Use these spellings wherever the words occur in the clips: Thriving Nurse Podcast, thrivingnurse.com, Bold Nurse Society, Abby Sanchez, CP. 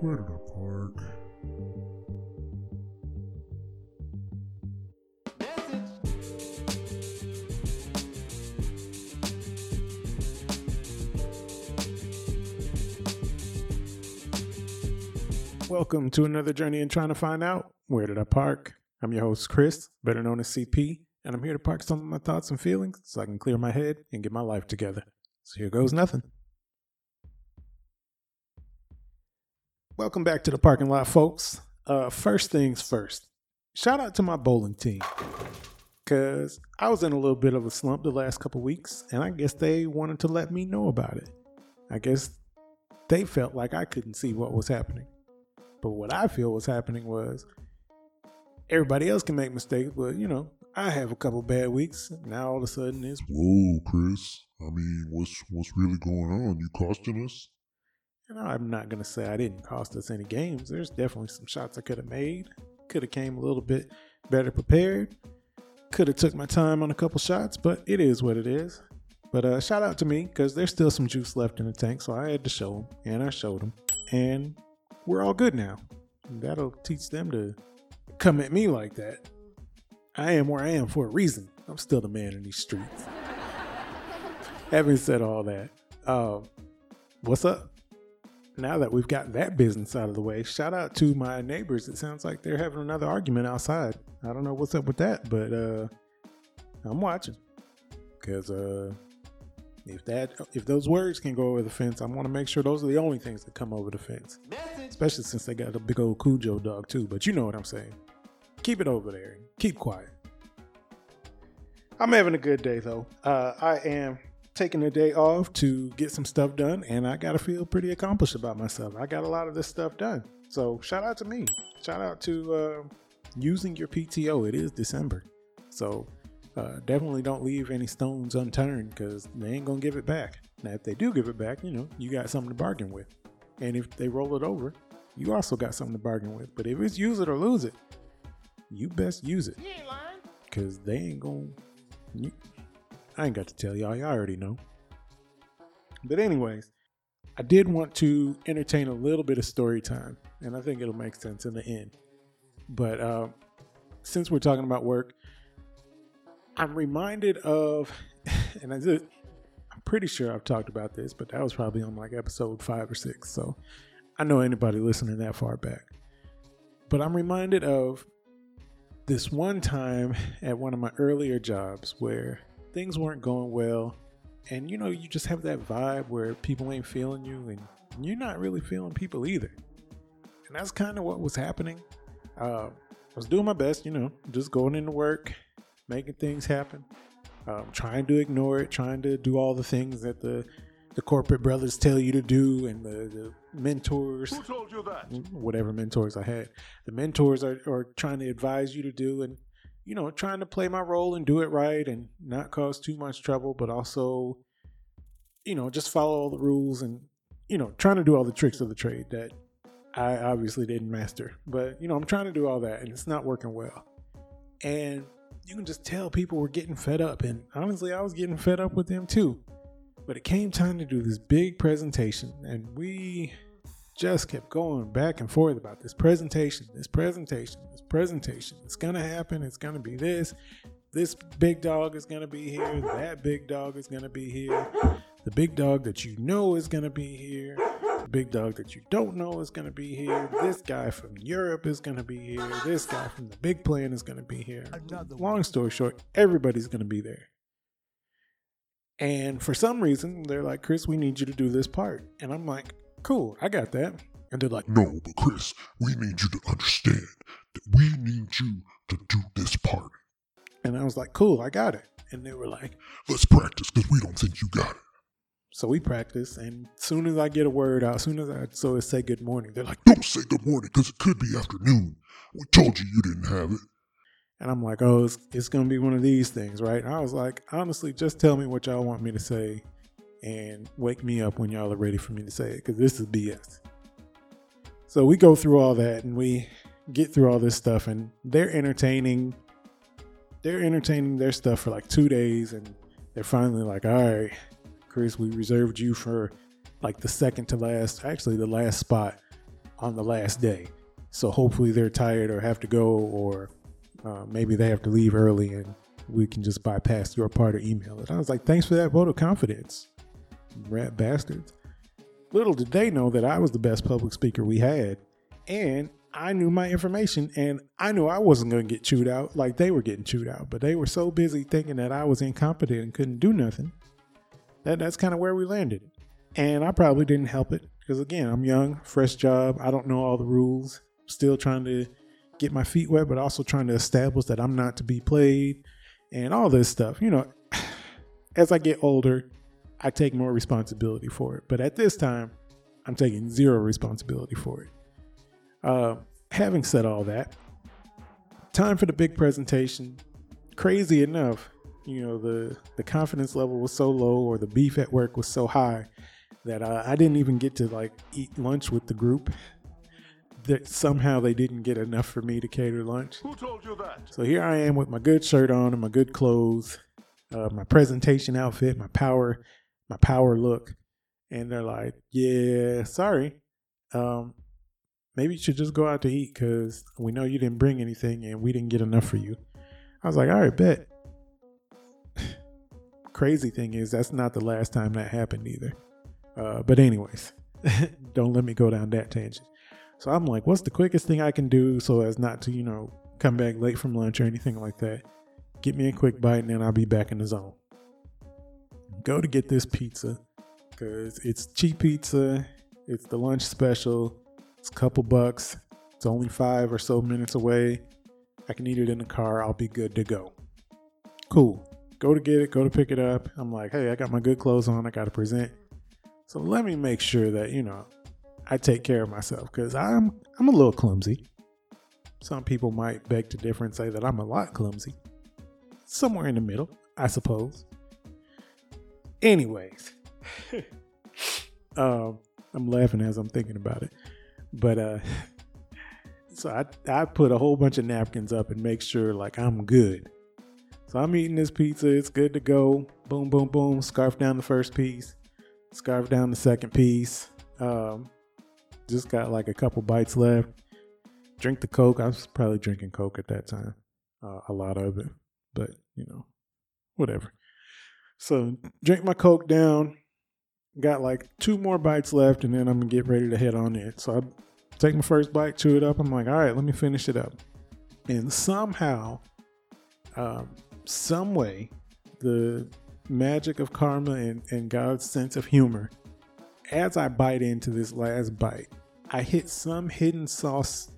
Twitter part. Welcome to another journey in trying to find out, where did I park? I'm your host, Chris, better known as CP, and I'm here to park some of my thoughts and feelings so I can clear my head and get my life together. So here goes nothing. Welcome back to the parking lot, folks. First things first, shout out to my bowling team, because I was in a little bit of a slump the last couple weeks, and I guess they wanted to let me know about it. I guess they felt like I couldn't see what was happening. But what I feel was happening was everybody else can make mistakes, but, you know, I have a couple bad weeks. Now all of a sudden it's, whoa, Chris, I mean, what's really going on? You costing us? And I'm not going to say I didn't cost us any games. There's definitely some shots I could have made. Could have came a little bit better prepared. Could have took my time on a couple shots, but it is what it is. But shout out to me, because there's still some juice left in the tank, so I had to show them, and I showed them. And we're all good now. That'll teach them to come at me like that. I am where I am for a reason. I'm still the man in these streets. Having said all that, what's up? Now that we've got that business out of the way, shout out to my neighbors. It sounds like they're having another argument outside. I don't know what's up with that, but I'm watching. Because if those words can go over the fence, I want to make sure those are the only things that come over the fence. Especially since they got a big old Cujo dog too, but you know what I'm saying. Keep it over there. Keep quiet. I'm having a good day though. I am taking a day off to get some stuff done, and I got to feel pretty accomplished about myself. I got a lot of this stuff done. So shout out to me. Shout out to using your PTO. It is December. So definitely don't leave any stones unturned, because they ain't going to give it back. Now, if they do give it back, you know, you got something to bargain with. And if they roll it over, you also got something to bargain with. But if it's use it or lose it, you best use it. You ain't lying. Because they ain't going to... I ain't got to tell y'all. Y'all already know. But anyways, I did want to entertain a little bit of story time. And I think it'll make sense in the end. But since we're talking about work, I'm reminded of... And I'm pretty sure I've talked about this, but that was probably on like episode 5 or 6. So I know anybody listening that far back. But I'm reminded of this one time at one of my earlier jobs where things weren't going well. And, you know, you just have that vibe where people ain't feeling you and you're not really feeling people either. And that's kind of what was happening. I was doing my best, you know, just going into work, making things happen. Trying to ignore it, trying to do all the things that the corporate brothers tell you to do, and the mentors. Who told you that? Whatever mentors I had. The mentors are trying to advise you to do, and, you know, trying to play my role and do it right and not cause too much trouble, but also, you know, just follow all the rules and, you know, trying to do all the tricks of the trade that I obviously didn't master. But, you know, I'm trying to do all that, and it's not working well. And you can just tell people were getting fed up. And honestly, I was getting fed up with them too. But it came time to do this big presentation. And we just kept going back and forth about this presentation. It's going to happen. It's going to be this. This big dog is going to be here. That big dog is going to be here. The big dog that you know is going to be here. The big dog that you don't know is going to be here. This guy from Europe is going to be here. This guy from the big plan is going to be here. Long story short, everybody's going to be there. And for some reason, they're like, Chris, we need you to do this part. And I'm like, cool, I got that. And they're like, no, but Chris, we need you to understand that we need you to do this part. And I was like, cool, I got it. And they were like, let's practice, because we don't think you got it. So we practice, and soon as I get a word out, so I say good morning, they're like, don't say good morning, because it could be afternoon. We told you didn't have it. And I'm like, oh, it's going to be one of these things, right? And I was like, honestly, just tell me what y'all want me to say and wake me up when y'all are ready for me to say it, because this is BS. So we go through all that, and we get through all this stuff, and they're entertaining their stuff for like 2 days, and they're finally like, all right, Chris, we reserved you for like the second to last, actually the last spot. on the last day. So hopefully they're tired or have to go, or maybe they have to leave early and we can just bypass your part or email it. I was like, thanks for that vote of confidence, rat bastards. Little did they know that I was the best public speaker we had, and I knew my information, and I knew I wasn't going to get chewed out like they were getting chewed out, but they were so busy thinking that I was incompetent and couldn't do nothing. That's kind of where we landed. And I probably didn't help it because, again, I'm young, fresh job. I don't know all the rules. Still trying to get my feet wet, but also trying to establish that I'm not to be played and all this stuff. You know, as I get older, I take more responsibility for it. But at this time, I'm taking zero responsibility for it. Having said all that, time for the big presentation. Crazy enough, you know, the confidence level was so low, or the beef at work was so high, that I didn't even get to like eat lunch with the group. That somehow they didn't get enough for me to cater lunch. Who told you that? So here I am with my good shirt on and my good clothes, my presentation outfit, my power look, and they're like, "Yeah, sorry, maybe you should just go out to eat because we know you didn't bring anything and we didn't get enough for you." I was like, all right, bet. Crazy thing is, that's not the last time that happened either. But anyways, don't let me go down that tangent. So I'm like, what's the quickest thing I can do so as not to, you know, come back late from lunch or anything like that? Get me a quick bite and then I'll be back in the zone. Go to get this pizza because it's cheap pizza. It's the lunch special. It's a couple bucks. It's only 5 or so minutes away. I can eat it in the car. I'll be good to go. Cool. Go to get it. Go to pick it up. I'm like, hey, I got my good clothes on. I got to present. So let me make sure that, you know, I take care of myself because I'm a little clumsy. Some people might beg to differ and say that I'm a lot clumsy. Somewhere in the middle, I suppose. Anyways, I'm laughing as I'm thinking about it. But so I put a whole bunch of napkins up and make sure like I'm good. So I'm eating this pizza. It's good to go. Boom, boom, boom. Scarf down the first piece. Scarf down the second piece. Just got like a couple bites left. Drink the Coke. I was probably drinking Coke at that time. A lot of it. But, you know, whatever. So drink my Coke down. Got like 2 more bites left, and then I'm going to get ready to head on in. So I take my first bite, chew it up. I'm like, all right, let me finish it up. And somehow, some way, the magic of karma and God's sense of humor, as I bite into this last bite, I hit some hidden sauce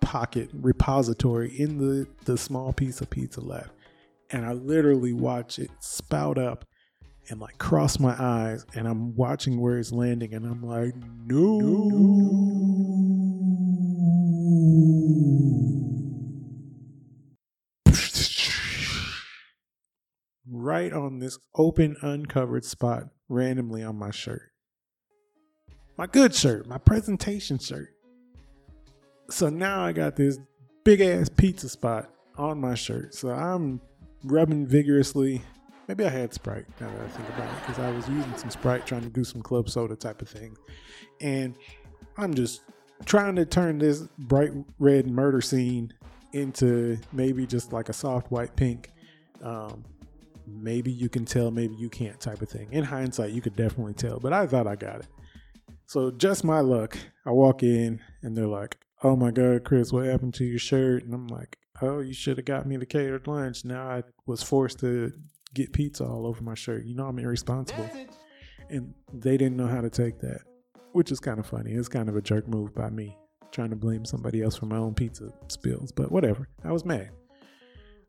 pocket repository in the small piece of pizza left. And I literally watch it spout up and like cross my eyes, and I'm watching where it's landing, and I'm like, no. Right on this open, uncovered spot randomly on my shirt. My good shirt, my presentation shirt. So now I got this big ass pizza spot on my shirt. So I'm rubbing vigorously. Maybe I had Sprite, now that I think about it, because I was using some Sprite, trying to do some club soda type of thing. And I'm just trying to turn this bright red murder scene into maybe just like a soft white pink. Maybe you can tell, maybe you can't type of thing. In hindsight, you could definitely tell, but I thought I got it. So just my luck, I walk in and they're like, oh my God, Chris, what happened to your shirt? And I'm like, oh, you should have got me the catered lunch. Now I was forced to get pizza all over my shirt. You know, I'm irresponsible. And they didn't know how to take that, which is kind of funny. It's kind of a jerk move by me, trying to blame somebody else for my own pizza spills, but whatever. I was mad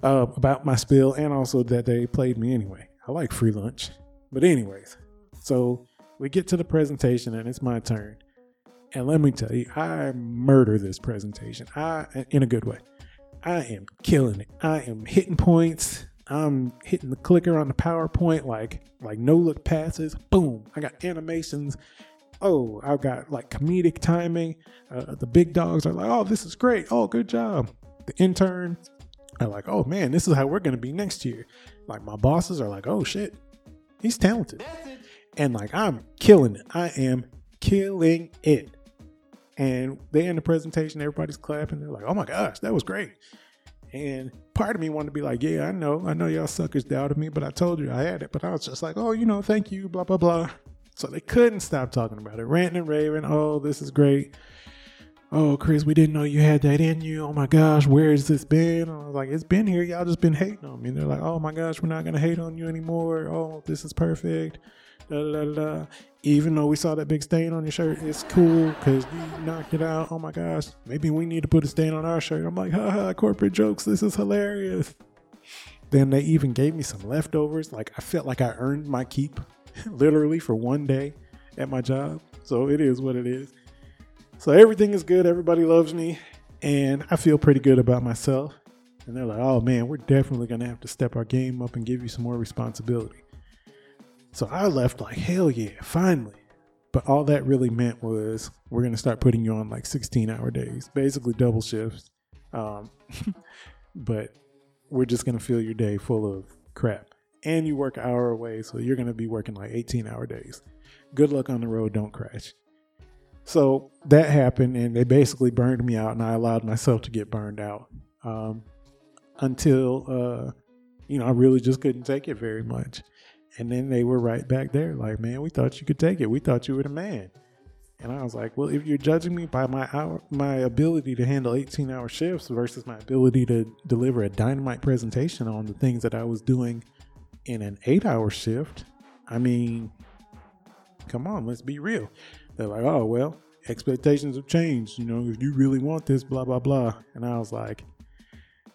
about my spill, and also that they played me anyway. I like free lunch, but anyways, so we get to the presentation and it's my turn. And let me tell you, I murder this presentation. In a good way. I am killing it. I am hitting points. I'm hitting the clicker on the PowerPoint, like no-look passes. Boom. I got animations. Oh, I've got like comedic timing. The big dogs are like, oh, this is great. Oh, good job. The interns are like, oh, man, this is how we're going to be next year. Like my bosses are like, oh, shit, he's talented. And like I'm killing it. I am killing it. And they end the presentation, everybody's clapping. They're like, oh my gosh, that was great. And part of me wanted to be like, yeah, I know y'all suckers doubted me, but I told you I had it. But I was just like, oh, thank you, blah, blah, blah. So they couldn't stop talking about it, ranting and raving. Oh, this is great. Oh, Chris, we didn't know you had that in you. Oh my gosh, where has this been? And I was like, it's been here. Y'all just been hating on me. And they're like, oh my gosh, we're not going to hate on you anymore. Oh, this is perfect. La, la, la. Even though we saw that big stain on your shirt, it's cool because you knocked it out. Oh my gosh, maybe we need to put a stain on our shirt. I'm like, haha, corporate jokes. This is hilarious. Then they even gave me some leftovers. Like, I felt like I earned my keep literally for one day at my job. So it is what it is. So everything is good. Everybody loves me and I feel pretty good about myself. And they're like, oh man, we're definitely going to have to step our game up and give you some more responsibility. So I left like, hell yeah, finally. But all that really meant was we're going to start putting you on like 16-hour days, basically double shifts. But we're just going to fill your day full of crap. And you work an hour away, so you're going to be working like 18-hour days. Good luck on the road. Don't crash. So that happened, and they basically burned me out, and I allowed myself to get burned out until I really just couldn't take it very much. And then they were right back there like, man, we thought you could take it. We thought you were the man. And I was like, well, if you're judging me by my ability to handle 18-hour shifts versus my ability to deliver a dynamite presentation on the things that I was doing in an 8-hour shift, I mean, come on, let's be real. They're like, oh, well, expectations have changed. If you really want this, blah, blah, blah. And I was like,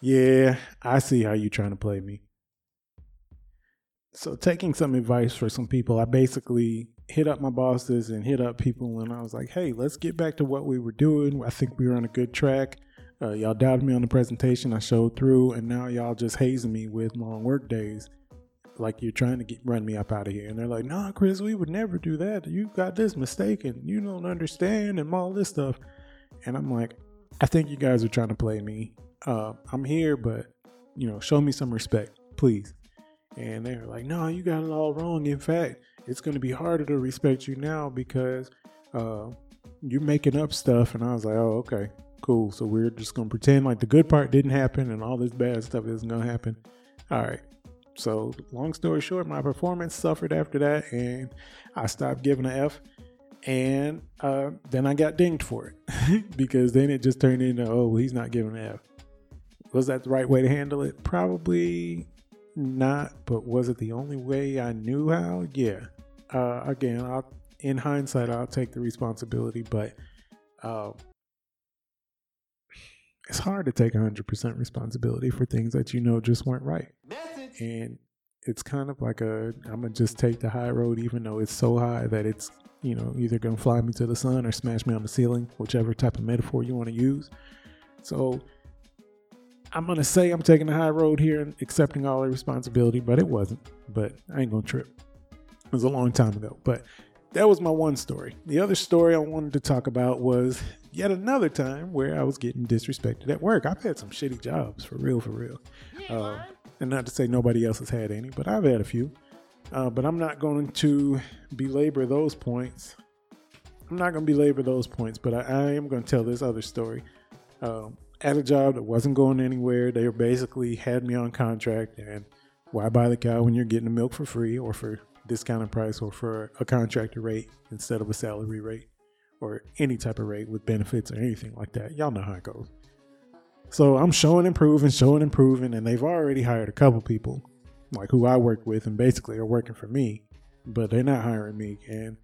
yeah, I see how you're trying to play me. So taking some advice for some people, I basically hit up my bosses and hit up people. And I was like, hey, let's get back to what we were doing. I think we were on a good track. Y'all doubted me on the presentation. I showed through. And now y'all just hazing me with long work days. Like you're trying to run me up out of here. And they're like, nah, Chris, we would never do that. You got this mistaken. You don't understand and all this stuff. And I'm like, I think you guys are trying to play me. I'm here, but, show me some respect, please. And they were like, no, you got it all wrong. In fact, it's going to be harder to respect you now because you're making up stuff. And I was like, oh, okay, cool. So we're just going to pretend like the good part didn't happen and all this bad stuff isn't going to happen. All right. So long story short, my performance suffered after that and I stopped giving an F. And then I got dinged for it because then it just turned into, oh, well, he's not giving an F. Was that the right way to handle it? Probably not. But was it the only way I knew how? Yeah. Again, in hindsight, I'll take the responsibility, but it's hard to take 100% responsibility for things that just weren't right. And it's kind of like I'm going to just take the high road, even though it's so high that it's, either going to fly me to the sun or smash me on the ceiling, whichever type of metaphor you want to use. So I'm going to say I'm taking the high road here and accepting all the responsibility, but it wasn't. But I ain't going to trip. It was a long time ago. But that was my one story. The other story I wanted to talk about was yet another time where I was getting disrespected at work. I've had some shitty jobs, for real, for real. And not to say nobody else has had any, but I've had a few. But I'm not going to belabor those points. But I am going to tell this other story. At a job that wasn't going anywhere, they basically had me on contract. And why buy the cow when you're getting the milk for free or for discounted price or for a contractor rate instead of a salary rate or any type of rate with benefits or anything like that? Y'all know how it goes. So I'm showing and proving, and they've already hired a couple people like who I work with and basically are working for me, but they're not hiring me. And,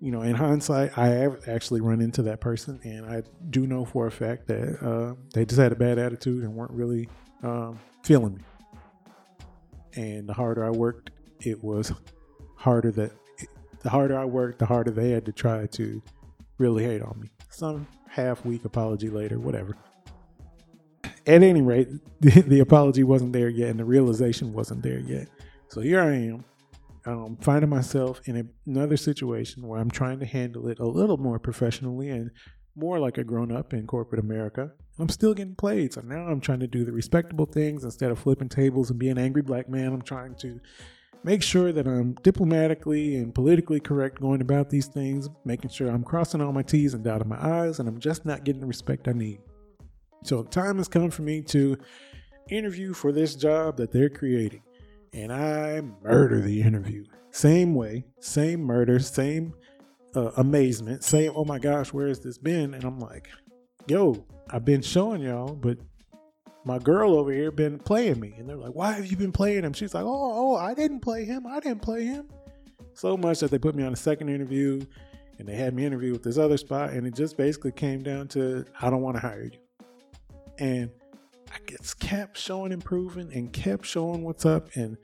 in hindsight, I have actually run into that person, and I do know for a fact that they just had a bad attitude and weren't really feeling me. And the harder I worked, the harder they had to try to really hate on me. Some half-week apology later, whatever. At any rate, the apology wasn't there yet and the realization wasn't there yet. So here I am, finding myself in another situation where I'm trying to handle it a little more professionally and more like a grown-up in corporate America. I'm still getting played. So now I'm trying to do the respectable things instead of flipping tables and being an angry black man. I'm trying to make sure that I'm diplomatically and politically correct going about these things, making sure I'm crossing all my T's and dotting my I's, and I'm just not getting the respect I need. So the time has come for me to interview for this job that they're creating, and I murder the interview. Same way, same murder, same amazement, same, oh my gosh, where has this been? And I'm like, yo, I've been showing y'all, but my girl over here been playing me. And they're like, why have you been playing him? She's like, oh, I didn't play him. So much that they put me on a second interview, and they had me interview with this other spot, and it just basically came down to, I don't want to hire you. And I just kept showing improving and kept showing what's up and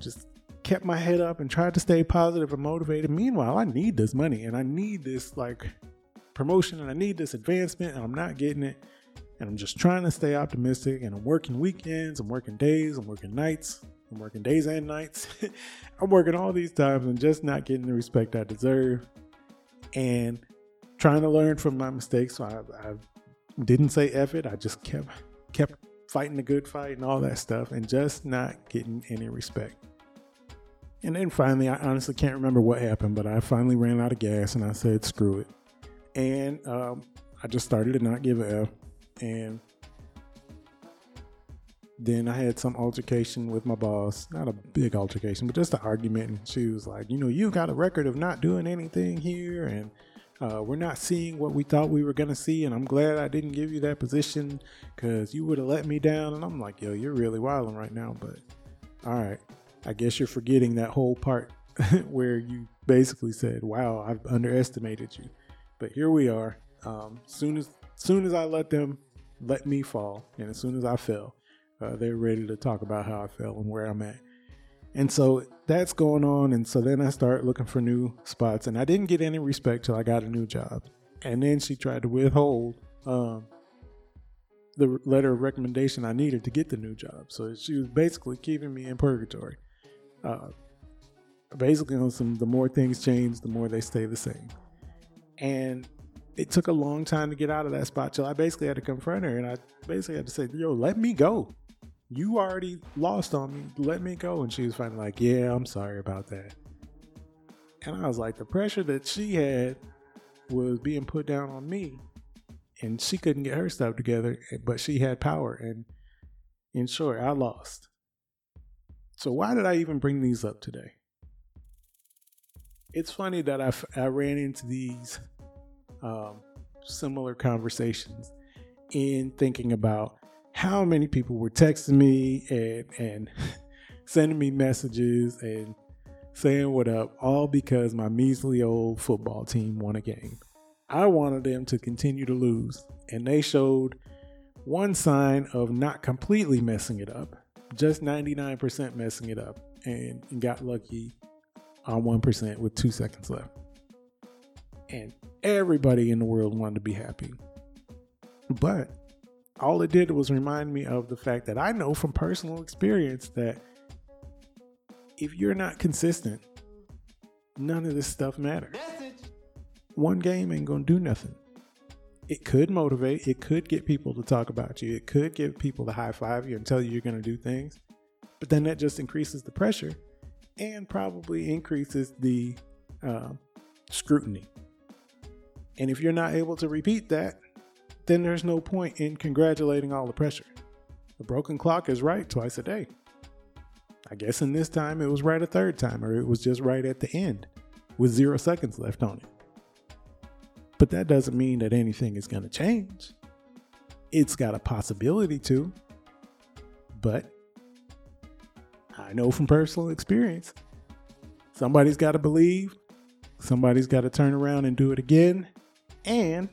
just kept my head up and tried to stay positive and motivated. Meanwhile, I need this money and I need this like promotion and I need this advancement and I'm not getting it. And I'm just trying to stay optimistic, and I'm working weekends, I'm working days, I'm working nights, I'm working days and nights. I'm working all these times and just not getting the respect I deserve and trying to learn from my mistakes. So I didn't say F it. I just kept fighting the good fight and all that stuff and just not getting any respect. And then finally, I honestly can't remember what happened, but I finally ran out of gas and I said, screw it. And I just started to not give a F. And then I had some altercation with my boss, not a big altercation, but just an argument. And she was like, you know, you've got a record of not doing anything here. And we're not seeing what we thought we were going to see. And I'm glad I didn't give you that position because you would have let me down. And I'm like, yo, you're really wilding right now. But all right, I guess you're forgetting that whole part where you basically said, wow, I've underestimated you. But here we are. Soon as I let them let me fall, and as soon as I fell, they're ready to talk about how I fell and where I'm at. And so that's going on. And so then I start looking for new spots, and I didn't get any respect till I got a new job. And then she tried to withhold the letter of recommendation I needed to get the new job. So she was basically keeping me in purgatory. Basically on some, the more things change, the more they stay the same. And it took a long time to get out of that spot till I basically had to confront her, and I basically had to say, yo, let me go. You already lost on me. Let me go. And she was finally like, yeah, I'm sorry about that. And I was like, the pressure that she had was being put down on me, and she couldn't get her stuff together, but she had power. And in short, I lost. So why did I even bring these up today? It's funny that I ran into these similar conversations in thinking about how many people were texting me and sending me messages and saying what up, all because my measly old football team won a game. I wanted them to continue to lose, and they showed one sign of not completely messing it up, just 99% messing it up, and got lucky on 1% with 2 seconds left. And everybody in the world wanted to be happy. But all it did was remind me of the fact that I know from personal experience that if you're not consistent, none of this stuff matters. One game ain't going to do nothing. It could motivate. It could get people to talk about you. It could get people to high five you and tell you you're going to do things. But then that just increases the pressure and probably increases the scrutiny. And if you're not able to repeat that, then there's no point in congratulating all the pressure. The broken clock is right twice a day. I guess in this time it was right a third time, or it was just right at the end with 0 seconds left on it. But that doesn't mean that anything is going to change. It's got a possibility to, but I know from personal experience, somebody's got to believe, somebody's got to turn around and do it again, and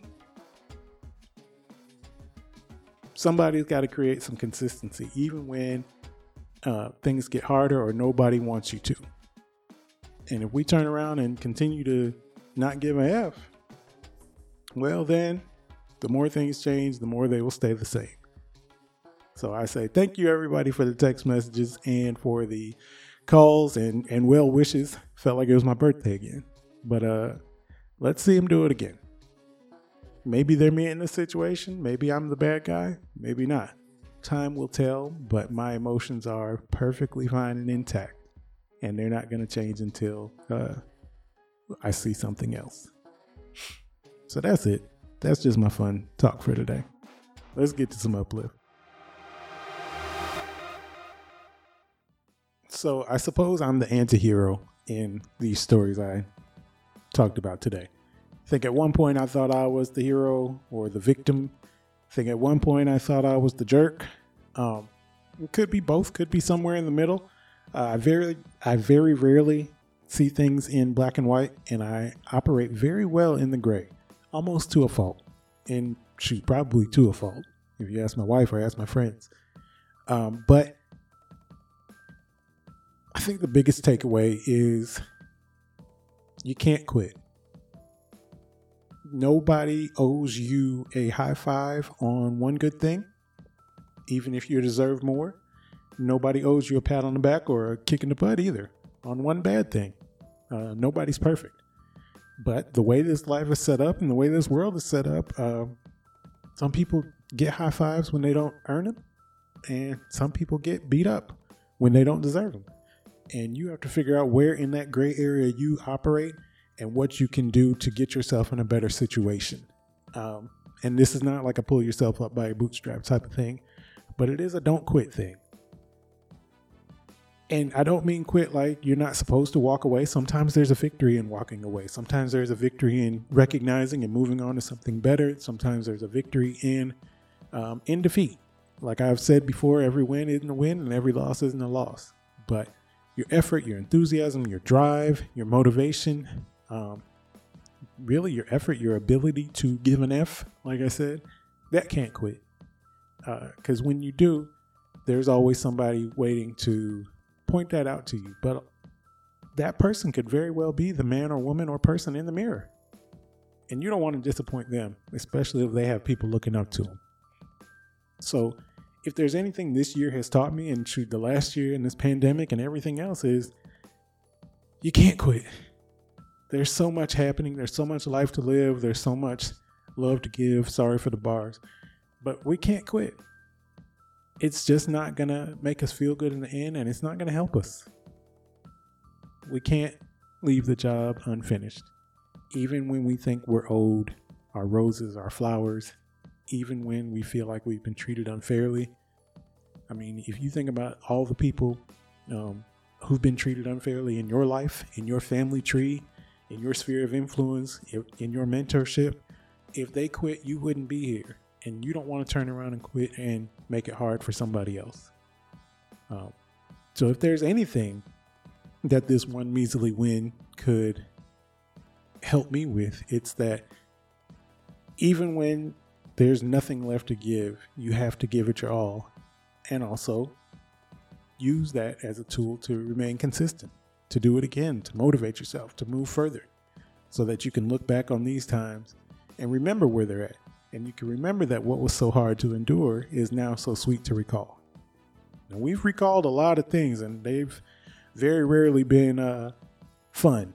somebody's got to create some consistency, even when things get harder or nobody wants you to. And if we turn around and continue to not give a F, well then, the more things change, the more they will stay the same. So I say thank you everybody for the text messages and for the calls and well wishes. Felt like it was my birthday again. But let's see him do it again. Maybe they're me in this situation. Maybe I'm the bad guy. Maybe not. Time will tell, but my emotions are perfectly fine and intact. and they're not going to change until I see something else. So that's it. That's just my fun talk for today. Let's get to some uplift. So I suppose I'm the anti-hero in these stories I talked about today. I think at one point I thought I was the hero or the victim. I think at one point I thought I was the jerk. It could be both, could be somewhere in the middle. I very rarely see things in black and white, and I operate very well in the gray, almost to a fault. And she's probably to a fault, if you ask my wife or ask my friends. But I think the biggest takeaway is you can't quit. Nobody owes you a high five on one good thing, even if you deserve more. Nobody owes you a pat on the back or a kick in the butt either on one bad thing. Nobody's perfect. But the way this life is set up and the way this world is set up, some people get high fives when they don't earn them, and some people get beat up when they don't deserve them. And you have to figure out where in that gray area you operate and what you can do to get yourself in a better situation. And this is not like a pull yourself up by your bootstrap type of thing, but it is a don't quit thing. And I don't mean quit like you're not supposed to walk away. Sometimes there's a victory in walking away. Sometimes there's a victory in recognizing and moving on to something better. Sometimes there's a victory in defeat. Like I've said before, every win isn't a win and every loss isn't a loss. But your effort, your enthusiasm, your drive, your motivation, really your effort, your ability to give an F, like I said, that can't quit. Because when you do, there's always somebody waiting to point that out to you. But that person could very well be the man or woman or person in the mirror. And you don't want to disappoint them, especially if they have people looking up to them. So if there's anything this year has taught me, and shoot, the last year and this pandemic and everything else, is you can't quit. There's so much happening. There's so much life to live. There's so much love to give. Sorry for the bars. But we can't quit. It's just not going to make us feel good in the end, and it's not going to help us. We can't leave the job unfinished. Even when we think we're owed our roses, our flowers, even when we feel like we've been treated unfairly. I mean, if you think about all the people who've been treated unfairly in your life, in your family tree, in your sphere of influence, in your mentorship, if they quit, you wouldn't be here. And you don't want to turn around and quit and make it hard for somebody else. So if there's anything that this one measly win could help me with, it's that even when there's nothing left to give, you have to give it your all. And also use that as a tool to remain consistent, to do it again, to motivate yourself, to move further, so that you can look back on these times and remember where they're at. And you can remember that what was so hard to endure is now so sweet to recall. Now, we've recalled a lot of things, and they've very rarely been fun.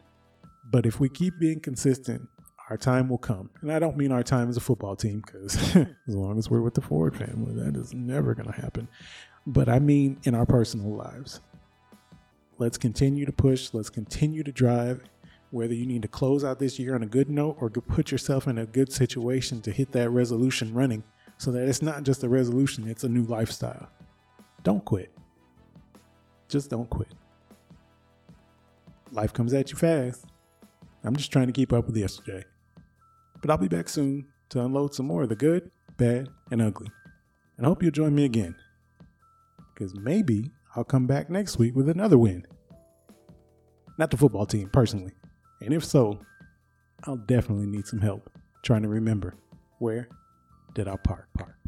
But if we keep being consistent, our time will come. And I don't mean our time as a football team, because as long as we're with the Ford family, that is never going to happen. But I mean in our personal lives. Let's continue to push. Let's continue to drive. Whether you need to close out this year on a good note or put yourself in a good situation to hit that resolution running, so that it's not just a resolution, it's a new lifestyle. Don't quit. Just don't quit. Life comes at you fast. I'm just trying to keep up with yesterday. But I'll be back soon to unload some more of the good, bad, and ugly. And I hope you'll join me again. Because maybe I'll come back next week with another win. Not the football team, personally. And if so, I'll definitely need some help trying to remember, where did I park?